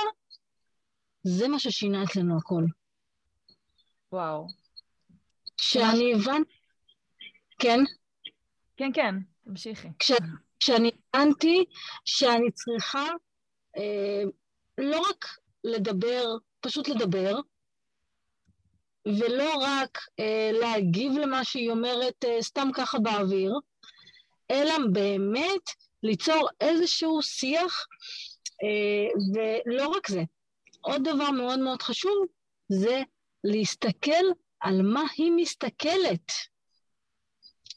זה מה ששינה אצלנו הכל. וואו. כשאני הבנתי... כן? כן, כן, תמשיכי. כשאני הבנתי שאני צריכה לא רק לדבר, פשוט לדבר, ולא רק להגיב למה שהיא אומרת סתם ככה באוויר, אלא באמת ליצור איזשהו שיח, ולא רק זה. עוד דבר מאוד מאוד חשוב, זה להסתכל על מה היא מסתכלת.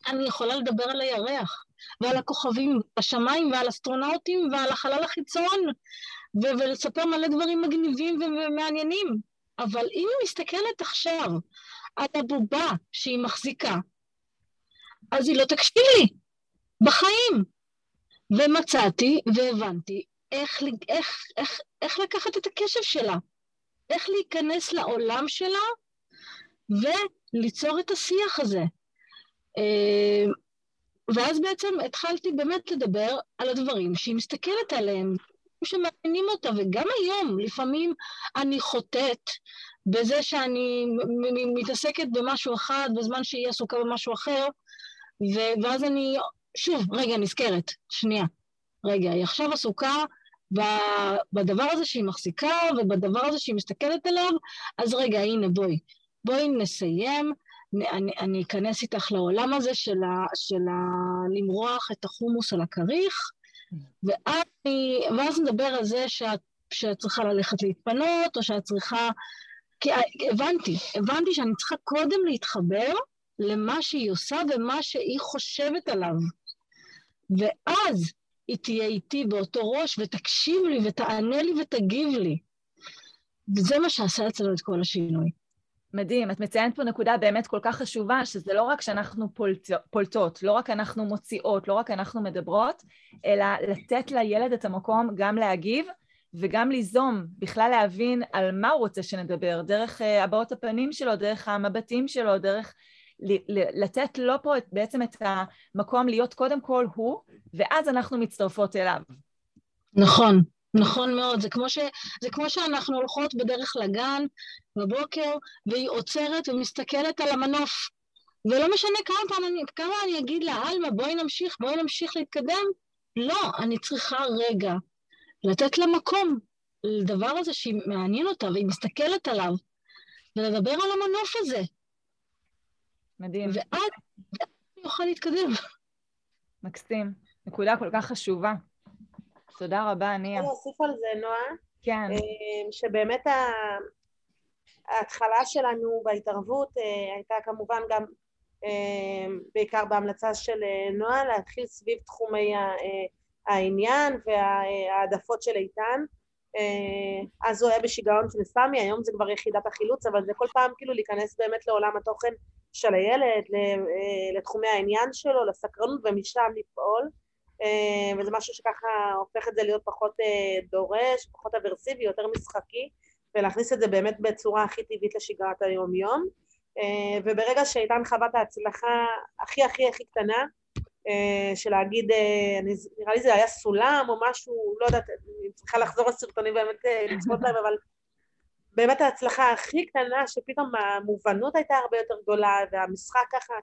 אני יכולה לדבר על הירח, ועל הכוכבים, השמיים, ועל אסטרונאוטים, ועל החלל החיצון, ולספר מלא דברים מגניבים ומעניינים. אבל אם היא מסתכלת עכשיו על הבובה שהיא מחזיקה, אז היא לא תקשיב לי, בחיים. ומצאתי והבנתי איך לקחת את הקשב שלה, איך להיכנס לעולם שלה, וליצור את השיח הזה. ואז בעצם התחלתי באמת לדבר על הדברים שהיא מסתכלת עליהם, שמעניינים אותה, וגם היום לפעמים אני חוטאת בזה שאני מתעסקת במשהו אחד, בזמן שהיא עסוקה במשהו אחר, ואז אני, שוב, רגע, נזכרת, שנייה, רגע, היא עכשיו עסוקה בדבר הזה שהיא מחזיקה, ובדבר הזה שהיא מסתכלת עליו, אז רגע, הנה, בואי נסיים, אני אכנס איתך לעולם הזה של למרוח את החומוס על הכריך, ואז נדבר על זה שאת צריכה ללכת להתפנות, או שאת צריכה... כי הבנתי שאני צריכה קודם להתחבר למה שהיא עושה ומה שהיא חושבת עליו. ואז היא תהיה איתי באותו ראש ותקשיב לי ותענה לי ותגיב לי. וזה מה שעשה אצלנו את כל השינוי. מדהים, את מציינת פה נקודה באמת כל כך חשובה, שזה לא רק שאנחנו פולטות, לא רק אנחנו מוציאות, לא רק אנחנו מדברות, אלא לתת לילד את המקום גם להגיב, וגם ליזום, בכלל להבין על מה הוא רוצה שנדבר, דרך הבעות הפנים שלו, דרך המבטים שלו, דרך לתת לו פה בעצם את המקום להיות קודם כל הוא, ואז אנחנו מצטרפות אליו. נכון. נכון מאוד, זה כמו שאנחנו הולכות בדרך לגן בבוקר, והיא עוצרת ומסתכלת על המנוף, ולא משנה כמה אני אגיד לה, אלמה, בואי נמשיך להתקדם, לא, אני צריכה רגע לתת לה מקום לדבר הזה שהיא מעניין אותה, והיא מסתכלת עליו, ולדבר על המנוף הזה. מדהים. ועד אני אוכל להתקדם. מקסים, נקודה כל כך חשובה. תודה רבה, ניה. אני אוסיף על זה, נועה. כן. שבאמת ההתחלה שלנו בהתערבות הייתה כמובן גם בעיקר בהמלצה של נועה, להתחיל סביב תחומי העניין והעדפות של איתן. אז הוא היה בשיגעון של סמי, היום זה כבר יחידת החילוץ, אבל זה כל פעם כאילו להיכנס באמת לעולם התוכן של הילד, לתחומי העניין שלו, לסקרנות ומשם לפעול. וזה משהו שככה הופך את זה להיות פחות דורש, פחות אברסיבי, יותר משחקי, ולהכניס את זה באמת בצורה הכי טבעית לשגרת היום-יום. וברגע שאיתן חווה את ההצלחה הכי הכי הכי קטנה, שלהגיד, נראה לי זה היה סולם או משהו, לא יודעת, אני צריכה לחזור לסרטונים באמת לצפות להם, אבל באמת ההצלחה הכי קטנה, שפתאום המובנות הייתה הרבה יותר גדולה, והמשחק ככה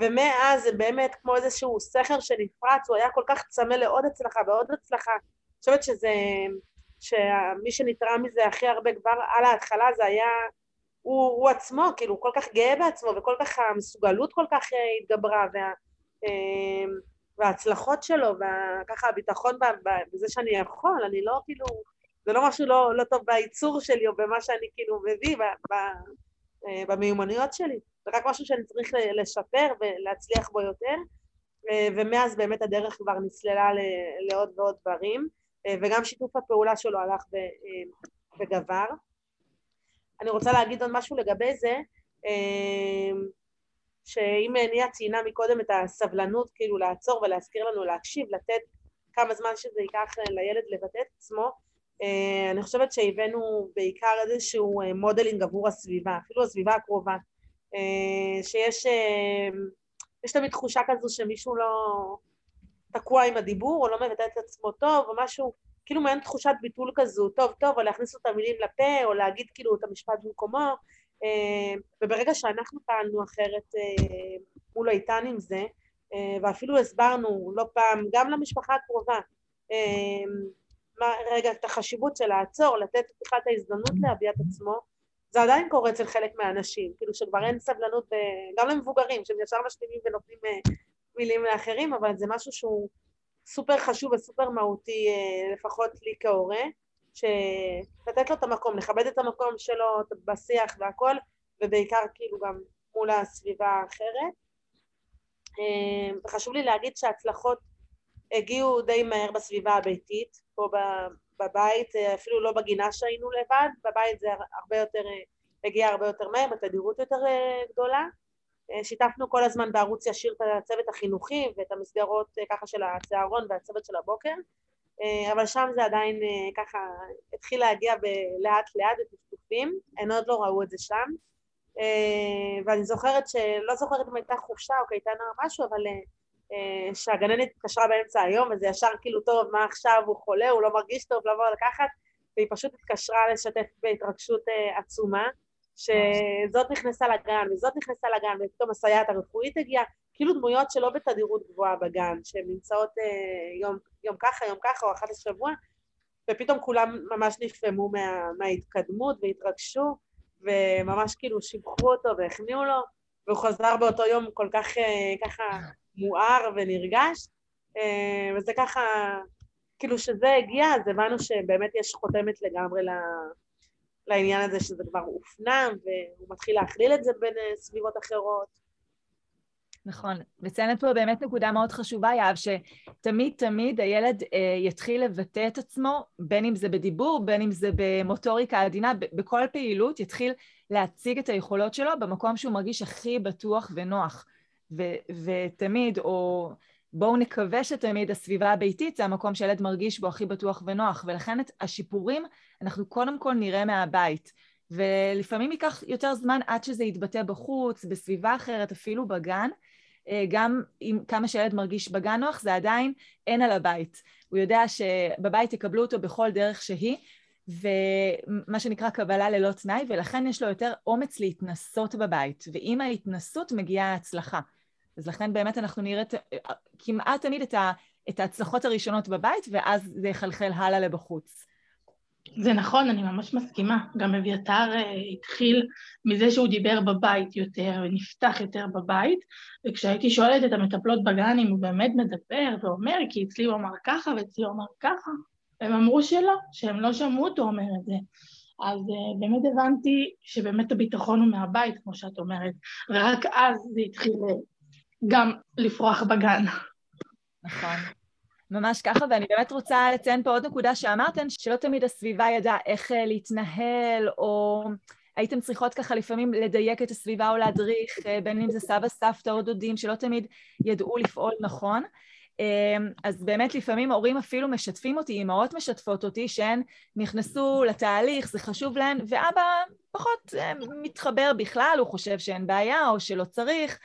ומאז זה באמת כמו איזשהו סכר שנפרץ, הוא היה כל כך צמא לעוד הצלחה ועוד הצלחה. אני חושבת שזה, שמי שנתרם מזה הכי הרבה כבר על ההתחלה זה היה, הוא עצמו, כאילו, הוא כל כך גאה בעצמו, וכל כך המסוגלות כל כך התגברה, וההצלחות שלו, וככה הביטחון בזה שאני יכול, אני לא, כאילו, זה לא משהו לא טוב בייצור שלי, או במה שאני כאילו מביא, במיומנויות שלי. זה רק משהו שאני צריך לשפר ולהצליח בו יותר, ומאז באמת הדרך כבר נסללה לעוד ועוד דברים, וגם שיתוף הפעולה שלו הלך וגבר. אני רוצה להגיד עוד משהו לגבי זה, שאם נהיה ציינה מקודם את הסבלנות, כאילו לעצור ולהזכיר לנו, להקשיב, לתת כמה זמן שזה ייקח לילד לבטא את עצמו, אני חושבת שהבאנו בעיקר איזשהו מודלינג עבור הסביבה, אפילו הסביבה הקרובה, שיש תמיד תחושה כזו שמישהו לא תקוע עם הדיבור, או לא מבטא את עצמו טוב, או משהו, כאילו מעין תחושת ביטול כזו, טוב, או להכניס את המילים לפה, או להגיד כאילו את המשפט במקומו, וברגע שאנחנו פעלנו אחרת מול איתן עם זה, ואפילו הסברנו לא פעם, גם למשפחה הקרובה, רגע, את החשיבות של לעצור, לתת בכלל את ההזדמנות להביע את עצמו, זה עדיין קורה אצל חלק מהאנשים, כאילו שכבר אין סבלנות, גם למבוגרים, שהם ישר משלימים ונותנים מילים לאחרים, אבל זה משהו שהוא סופר חשוב וסופר מהותי, לפחות לי כהורה, לתת לו את המקום, לכבד את המקום שלו בשיח והכל, ובעיקר כאילו גם מול הסביבה האחרת. וחשוב לי להגיד שההצלחות הגיעו די מהר בסביבה הביתית, פה בבית, אפילו לא בגינה שהיינו לבד, בבית זה הרבה יותר, הגיע הרבה יותר מהר, בתדירות יותר גדולה. שיתפנו כל הזמן בערוץ ישיר את הצוות החינוכי ואת המסגרות ככה של הצהרון והצוות של הבוקר, אבל שם זה עדיין ככה התחיל להגיע לאט לאט בתפקופים, הן עוד לא ראו את זה שם, ואני זוכרת שלא זוכרת אם הייתה חופשה או קייטנה או משהו, אבל שהגננת התקשרה באמצע היום, וזה ישר כאילו טוב, מה עכשיו, הוא חולה, הוא לא מרגיש טוב, לבוא לקחת, והיא פשוט התקשרה לשתף בהתרגשות עצומה, שזאת נכנסה לגן, וזאת נכנסה לגן, ופתאום הסייעת הרפואית הגיעה, כאילו דמויות שלא בתדירות גבוהה בגן, שהן נמצאות יום ככה, יום ככה, או אחת לשבוע, ופתאום כולם ממש נפעמו מההתקדמות, והתרגשו, וממש כאילו שיבחו אותו והחמיאו לו, והוא חזר באותו יום כל כך ככה מואר ונרגש, וזה ככה, כאילו שזה הגיע, אז הבנו שבאמת יש חותמת לגמרי לעניין הזה, שזה כבר אופנה, והוא מתחיל להכליל את זה בין סביבות אחרות. נכון, מציינת פה באמת נקודה מאוד חשובה, יאב, שתמיד תמיד הילד יתחיל לבטא את עצמו, בין אם זה בדיבור, בין אם זה במוטוריקה עדינה, בכל פעילות יתחיל להציג את היכולות שלו במקום שהוא מרגיש הכי בטוח ונוח. ותמיד, או בואו נקווה שתמיד הסביבה הביתית זה המקום שילד מרגיש בו הכי בטוח ונוח, ולכן את השיפורים אנחנו קודם כל נראה מהבית, ולפעמים ייקח יותר זמן עד שזה יתבטא בחוץ, בסביבה אחרת, אפילו בגן, גם אם כמה שילד מרגיש בגן נוח, זה עדיין אין על הבית. הוא יודע שבבית יקבלו אותו בכל דרך שהיא, ומה שנקרא קבלה ללא תנאי, ולכן יש לו יותר אומץ להתנסות בבית, ועם ההתנסות מגיעה ההצלחה. אז לכן באמת אנחנו נראה כמעט תמיד את ההצלחות הראשונות בבית, ואז זה יחלחל הלאה לבחוץ. זה נכון, אני ממש מסכימה. גם אביתר התחיל מזה שהוא דיבר בבית יותר, ונפתח יותר בבית, וכשהייתי שואלת את המטפלות בגן אם הוא באמת מדבר ואומר, כי אצלי הוא אמר ככה ואצלי הוא אמר ככה, הם אמרו שלא, שהם לא שמעו אותו אומר את זה. אז באמת הבנתי שבאמת הביטחון הוא מהבית, כמו שאת אומרת, ורק אז זה התחיל גם לפרוח בגן. נכון, ממש ככה, ואני באמת רוצה לציין פה עוד נקודה שאמרתן, שלא תמיד הסביבה ידעה איך להתנהל, או הייתם צריכות ככה לפעמים לדייק את הסביבה או להדריך, בין אם זה סבא, סבתא או דודים, שלא תמיד ידעו לפעול נכון. אז באמת לפעמים הורים אפילו משתפים אותי, אמהות משתפות אותי שהן נכנסו לתהליך, זה חשוב להן, ואבא פחות מתחבר בכלל, הוא חושב שאין בעיה או שלא צריך,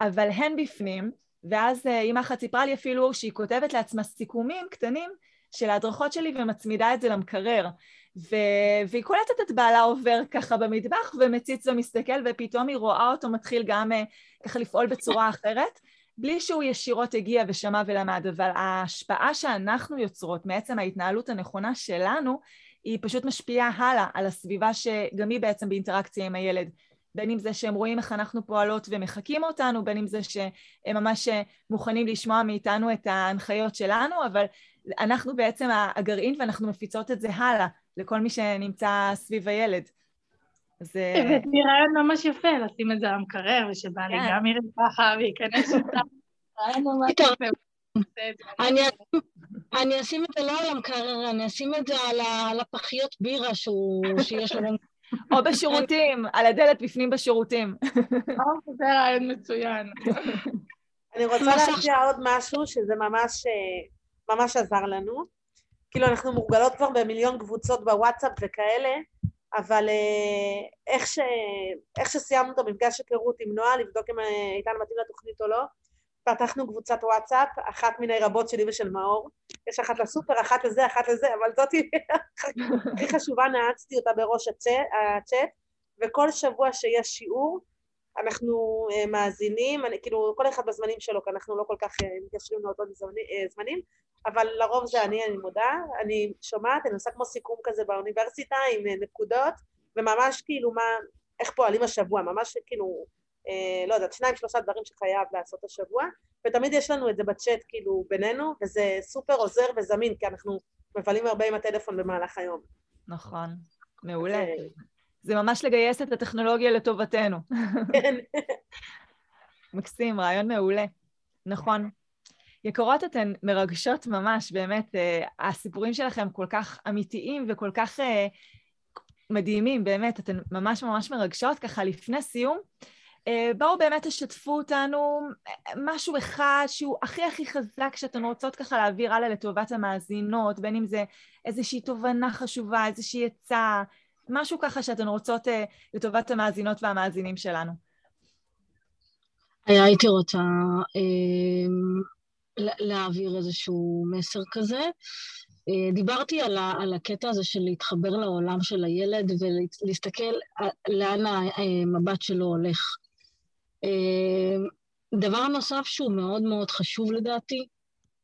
אבל הן בפנים, ואז אמא אחת סיפרה לי אפילו שהיא כותבת לעצמה סיכומים קטנים של ההדרכות שלי ומצמידה את זה למקרר, והיא קולטת את בעלה עובר ככה במטבח ומציץ ומסתכל, ופתאום היא רואה אותו מתחיל גם ככה לפעול בצורה אחרת, בלי שהוא ישירות הגיע ושמע ולמד, אבל ההשפעה שאנחנו יוצרות מעצם ההתנהלות הנכונה שלנו, היא פשוט משפיעה הלאה על הסביבה שגם היא בעצם באינטראקציה עם הילד. בין אם זה שהם רואים איך אנחנו פועלות ומחכים אותנו, בין אם זה שהם ממש מוכנים לשמוע מאיתנו את ההנחיות שלנו, אבל אנחנו בעצם הגרעין ואנחנו מפיצות את זה הלאה, לכל מי שנמצא סביב הילד. זה רעיון ממש יפה, לשים את זה למקרר, ושבא לי גם יראה ככה וייכנס אותה. רעיון ממש יפה. אני אשים את זה לא על המקרר, אני אשים את זה על הפחיות בירה שיש לו. או בשירותים, על הדלת בפנים בשירותים. זה רעיון מצוין. אני רוצה להציע עוד משהו שזה ממש עזר לנו. כאילו אנחנו מורגלות כבר במיליון קבוצות בוואטסאפ וכאלה, אבל איך שסיימנו את המפגש הכירות עם נועה, לבדוק אם איתן מתאים לתוכנית או לא, פתחנו קבוצת וואטסאפ, אחת מן הרבות שלי ושל מאור, יש אחת לסופר, אחת לזה, אבל זאת היא הכי חשובה, נעצתי אותה בראש הצ'אט, וכל שבוע שיש שיעור, אנחנו מאזינים, כאילו כל אחד בזמנים שלו, כי אנחנו לא כל כך מתיישרים לאותו זמנים, אבל לרוב זה אני מודה, אני שומעת, אני עושה כמו סיכום כזה באוניברסיטה עם נקודות, וממש כאילו איך פועלים השבוע, ממש כאילו, לא יודעת, 2-3 דברים שחייב לעשות השבוע, ותמיד יש לנו את זה בצ'אט כאילו בינינו, וזה סופר עוזר וזמין, כי אנחנו מבלים הרבה עם הטלפון במהלך היום. נכון, מעולה. זה ממש לגייס את הטכנולוגיה לטובתנו. כן. מקסים, רעיון מעולה. נכון. יקרות, אתן מרגשות ממש, באמת, הסיפורים שלכם כל כך אמיתיים וכל כך מדהימים, באמת, אתן ממש מרגשות, ככה לפני סיום, בואו באמת תשתפו אותנו משהו אחד שהוא הכי חזק שאתן רוצות ככה להעביר הלאה לטובת המאזינות, בין אם זה איזושהי תובנה חשובה, איזושהי עצה, משהו ככה שאתן רוצות לטובת המאזינות והמאזינים שלנו. הייתי רוצה להעביר איזשהו מסר כזה. דיברתי על הקטע הזה של להתחבר לעולם של הילד ולהסתכל לאן המבט שלו הולך. דבר נוסף שהוא מאוד מאוד חשוב לדעתי,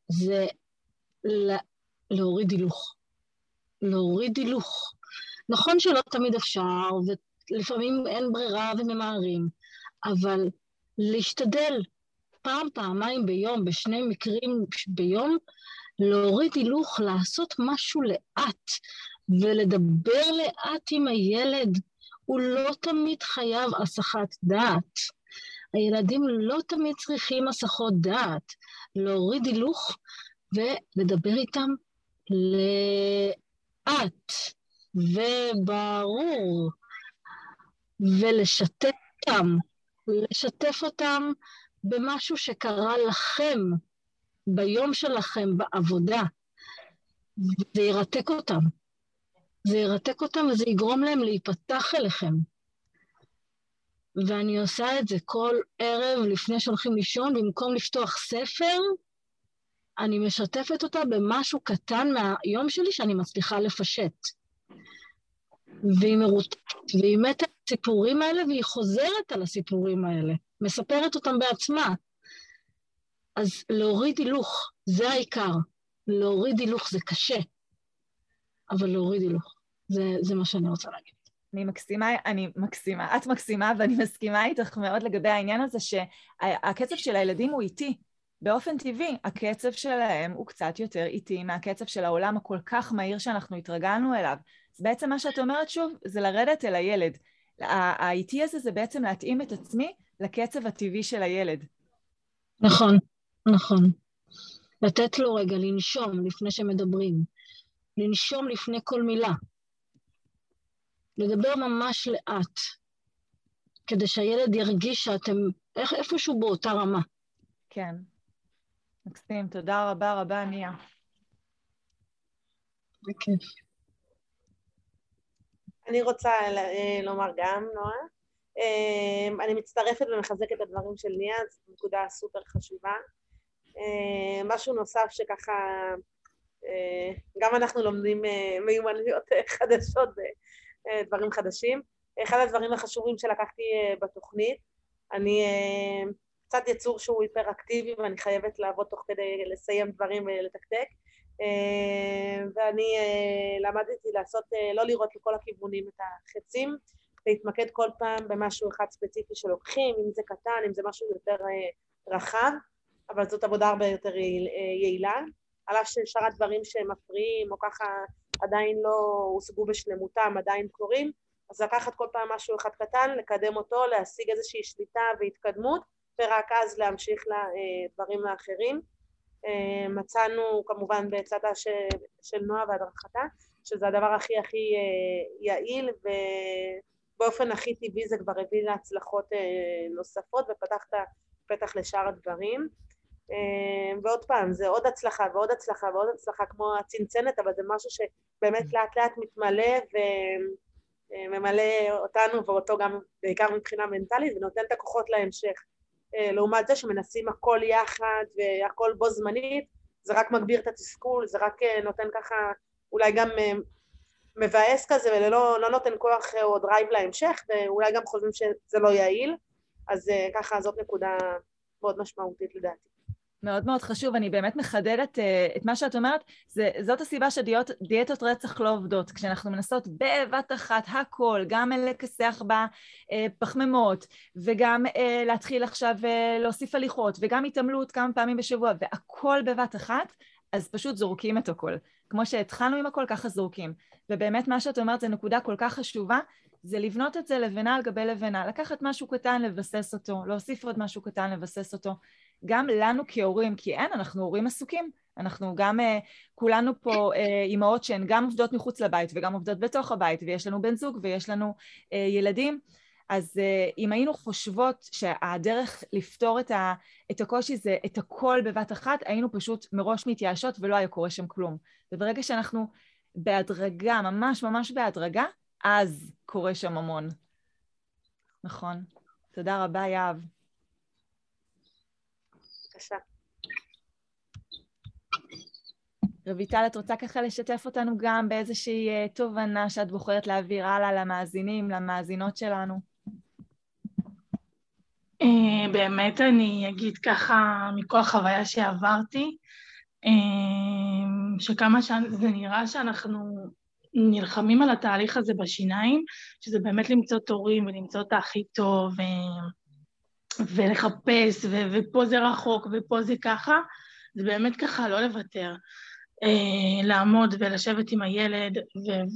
זה להוריד הילוך. להוריד הילוך. נכון שלא תמיד אפשר, ולפעמים אין ברירה וממהרים, אבל להשתדל פעם, פעמיים ביום, בשני מקרים ביום, להוריד הילוך, לעשות משהו לאט, ולדבר לאט עם הילד. הוא לא תמיד חייב הסחת דעת. הילדים לא תמיד צריכים הסחות דעת. להוריד הילוך ולדבר איתם לאט, וברור, ולשתף אותם במשהו שקרה לכם, ביום שלכם, בעבודה. זה ירתק אותם וזה יגרום להם להיפתח אליכם. ואני עושה את זה כל ערב לפני שהולכים לישון, במקום לפתוח ספר, אני משתפת אותה במשהו קטן מהיום שלי שאני מצליחה לפשט. והיא מרותקת, והיא מתה הסיפורים האלה, והיא חוזרת על הסיפורים האלה, מספרת אותם בעצמה. אז להוריד הילוך, זה העיקר. להוריד הילוך זה קשה, אבל להוריד הילוך, זה מה שאני רוצה להגיד. אני מקסימה, את מקסימה, ואני מסכימה איתך מאוד לגבי העניין הזה, שהקצב של הילדים הוא איטי. באופן טבעי, הקצב שלהם הוא קצת יותר איטי מהקצב של העולם הכל כך מהיר שאנחנו התרגלנו אליו. אז בעצם מה שאת אומרת שוב, זה לרדת אל הילד. האיטי הזה זה בעצם להתאים את עצמי לקצב הטבעי של הילד. נכון. לתת לו רגע, לנשום לפני שמדברים. לנשום לפני כל מילה. לדבר ממש לאט, כדי שהילד ירגיש שאתם איפשהו באותה רמה. כן. מקסים, תודה רבה, ניה. בכיף. אני רוצה לומר גם, נועה. אני מצטרפת ומחזקת את הדברים של ניה, זו נקודה סופר חשובה. משהו נוסף שככה גם אנחנו לומדים מיומנויות חדשות, דברים חדשים. אחד הדברים החשובים שלקחתי בתוכנית, אני קצת יצור שהוא היפר-אקטיבי, ואני חייבת לעבוד תוך כדי לסיים דברים ולתקתק, ואני למדתי לעשות, לא לראות לכל הכיוונים את החצים, להתמקד כל פעם במשהו אחד ספציפי שלוקחים, אם זה קטן, אם זה משהו יותר רחב, אבל זאת עבודה הרבה יותר יעילה. על אף ששאר הדברים שמפריעים או ככה עדיין לא הושגו בשלמותם, עדיין קורים, אז לקחת כל פעם משהו אחד קטן, לקדם אותו, להשיג איזושהי שליטה והתקדמות, ורק אז להמשיך לדברים האחרים. מצאנו כמובן בעצתה של נועה והדרכתה, שזה הדבר הכי הכי יעיל, ובאופן הכי טבעי זה כבר הביא להצלחות נוספות, ופתחת פתח לשאר הדברים. ועוד פעם, זה עוד הצלחה ועוד הצלחה ועוד הצלחה, כמו הצנצנת, אבל זה משהו שבאמת לאט לאט מתמלא וממלא אותנו ואותו גם בעיקר מבחינה מנטלית, ונותן את הכוחות להמשך. לעומת זה שמנסים הכל יחד והכל בו זמנית, זה רק מגביר את התסכול, זה רק נותן ככה, אולי גם מבאס כזה, ולא נותן כוח או דרייב להמשך, ואולי גם חושבים שזה לא יעיל. אז ככה, זאת נקודה מאוד משמעותית לדעתי. מאוד מאוד חשוב, אני באמת מחדדת את מה שאת אומרת, זאת הסיבה שדיאטות רצח לא עובדות, כשאנחנו מנסות בבת אחת הכל, גם לכסח בפחמימות, וגם להתחיל עכשיו להוסיף הליכות, וגם התעמלות כמה פעמים בשבוע, והכל בבת אחת, אז פשוט זורקים את הכל. כמו שהתחלנו עם הכל, ככה זורקים. ובאמת מה שאת אומרת, זה נקודה כל כך חשובה, זה לבנות את זה לבנה על גבי לבנה, לקחת משהו קטן, לבסס אותו, להוסיף עוד משהו קטן, לבסס אותו. גם לנו כהורים, כי אין, אנחנו הורים עסוקים, אנחנו גם כולנו פה אימהות שהן גם עובדות מחוץ לבית וגם עובדות בתוך הבית, ויש לנו בן זוג ויש לנו ילדים, אז אם היינו חושבות שהדרך לפתור את הקושי זה את הכל בבת אחת, היינו פשוט מראש מתייאשות ולא היה קורה שם כלום. וברגע שאנחנו בהדרגה, ממש ממש בהדרגה, אז קורה שם המון. נכון. תודה רבה, יאב. בבקשה. רביטל, את רוצה ככה לשתף אותנו גם באיזושהי תובנה שאת בוחרת להעביר הלאה למאזינים, למאזינות שלנו? באמת אני אגיד ככה מכוח חוויה שעברתי, שכמה שזה נראה שאנחנו נלחמים על התהליך הזה בשיניים, שזה באמת למצוא תורים ולמצוא את הכי טוב ולחפש, ופה זה רחוק ופה זה ככה, זה באמת ככה לא לוותר. לעמוד ולשבת עם הילד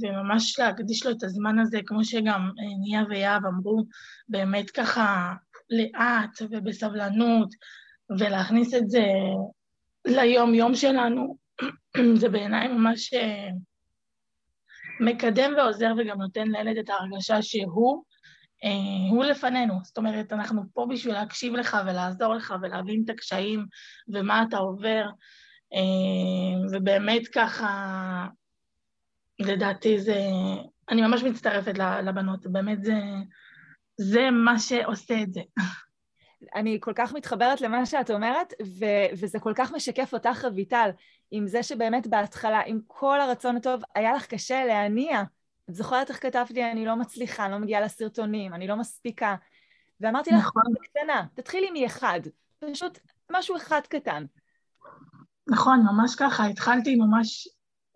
וממש להקדיש לו את הזמן הזה, כמו שגם ניה ויאב אמרו, באמת ככה לאט ובסבלנות, ולהכניס את זה ליום יום שלנו, זה בעיניי ממש מקדם ועוזר, וגם נותן לילד את ההרגשה שהוא לפנינו. זאת אומרת, אנחנו פה בשביל להקשיב לך ולעזור לך ולהבין את הקשיים ומה אתה עובר, ובאמת ככה, לדעתי זה, אני ממש מצטרפת לבנות, באמת זה מה שעושה את זה. אני כל כך מתחברת למה שאת אומרת, וזה כל כך משקף אותך, רביטל, עם זה שבאמת בהתחלה, עם כל הרצון הטוב, היה לך קשה להניע. את זוכרת איך כתבת לי, אני לא מצליחה, אני לא מגיעה לסרטונים, אני לא מספיקה. ואמרתי לך, זה קטנה, תתחילי מאחד, פשוט משהו אחד קטן. נכון, ממש ככה, התחלתי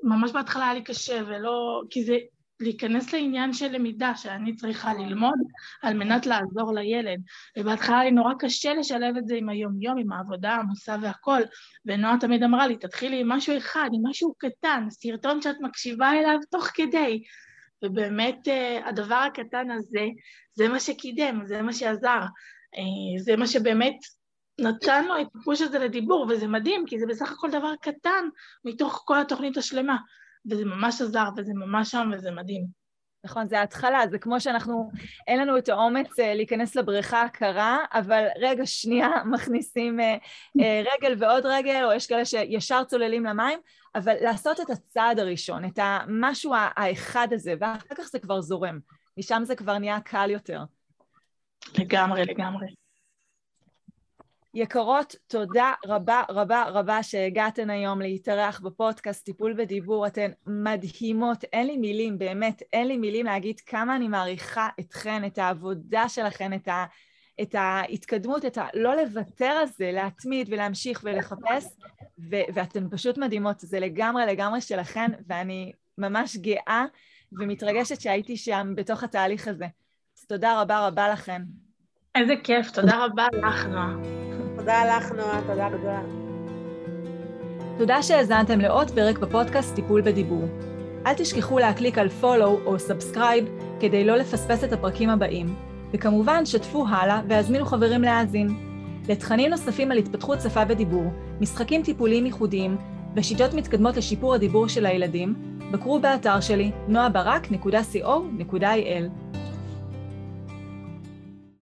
ממש בהתחלה היה לי קשה, ולא, כי זה להיכנס לעניין של למידה, שאני צריכה ללמוד על מנת לעזור לילד, ובהתחלה היה לי נורא קשה לשלב את זה עם היום-יום, עם העבודה, המוסע והכל, ונועה תמיד אמרה לי, תתחילי עם משהו אחד, עם משהו קטן, סרטון שאת מקשיבה אליו תוך כדי, ובאמת הדבר הקטן הזה, זה מה שקידם, זה מה שעזר, זה מה שבאמת נתן לו את הפוש הזה לדיבור, וזה מדהים, כי זה בסך הכל דבר קטן מתוך כל התוכנית השלמה, וזה ממש עזר, וזה ממש שם, וזה מדהים. נכון, זה ההתחלה, זה כמו שאנחנו, אין לנו את האומץ להיכנס לבריכה הקרה, אבל רגע שנייה מכניסים רגל ועוד רגל, או יש כאלה שישר צוללים למים, אבל לעשות את הצעד הראשון, את המשהו האחד הזה, ואחר כך זה כבר זורם, משם זה כבר נהיה קל יותר. לגמרי, לגמרי. יקרות, תודה רבה רבה רבה שהגעתן היום להתארח בפודקאסט טיפול בדיבור, אתן מדהימות, אין לי מילים, באמת אין לי מילים להגיד כמה אני מעריכה אתכן, את העבודה שלכן, את ההתקדמות, את הלא לוותר הזה, להתמיד ולהמשיך ולחפש, ואתן פשוט מדהימות, זה לגמרי לגמרי שלכן, ואני ממש גאה ומתרגשת שהייתי שם בתוך התהליך הזה. אז תודה רבה רבה לכן. איזה כיף, תודה רבה לך נועה. תודה לך נועה, תודה גדולה. תודה שהזנתם לעוד פרק בפודקאסט טיפול בדיבור. אל תשכחו להקליק על פולו או סאבסקרייב כדי לא לפספס את הפרקים הבאים, וכמובן שתפו הלאה והזמינו חברים להאזין. לתכנים נוספים על התפתחות שפה ודיבור, משחקים טיפוליים ייחודיים ושיטות מתקדמות לשיפור הדיבור של הילדים, בקרו באתר שלי noabarak.co.il.